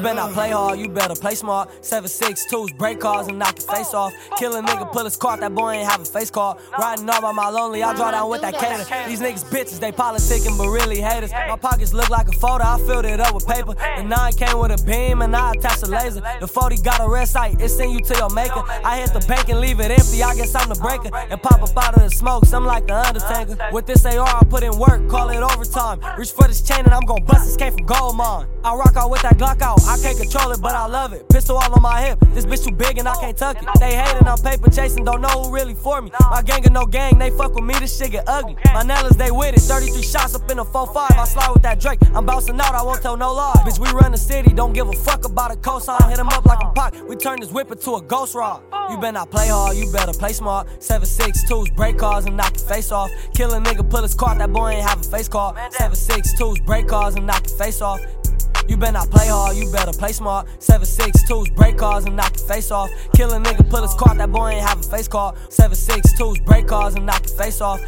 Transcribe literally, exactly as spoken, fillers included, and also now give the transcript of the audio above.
You better not play hard, you better play smart. seven six twos, break cars and knock your face off. Kill a nigga, pull his cart, that boy ain't have a face card. Riding all by my lonely, I draw down with that cater. These niggas bitches, they politicking but really haters. My pockets look like a folder, I filled it up with paper. The nine came with a beam and I attached a laser. The forty got a red sight, it send you to your maker. I hit the bank and leave it empty, I guess I'm the breaker. And pop up out of the smokes, I'm like the Undertaker. With this A R, I put in work, call it overtime. Reach for this chain and I'm gon' bust this came from Goldmine. I rock out with that Glock out, I can't control it, but I love it. Pistol all on my hip, this bitch too big and I can't tuck it. They hating on paper chasing, don't know who really for me. My gang or no gang, they fuck with me, this shit get ugly. My Nellas, they with it, thirty-three shots up in a four five. I slide with that Drake, I'm bouncing out, I won't tell no lie. Bitch, we run the city, don't give a fuck about a cosign. Hit him up like a Pac, we turn this whip into a ghost rod. You better not play hard, you better play smart. seven six twos, break cars and knock your face off. Kill a nigga, pull his cart, that boy ain't have a face card. seven six twos, break cars and knock your face off. You better not play hard, you better play smart. seven six twos, break cars and knock your face off. Kill a nigga, pull his cart, that boy ain't have a face card. seven six twos, break cars and knock your face off.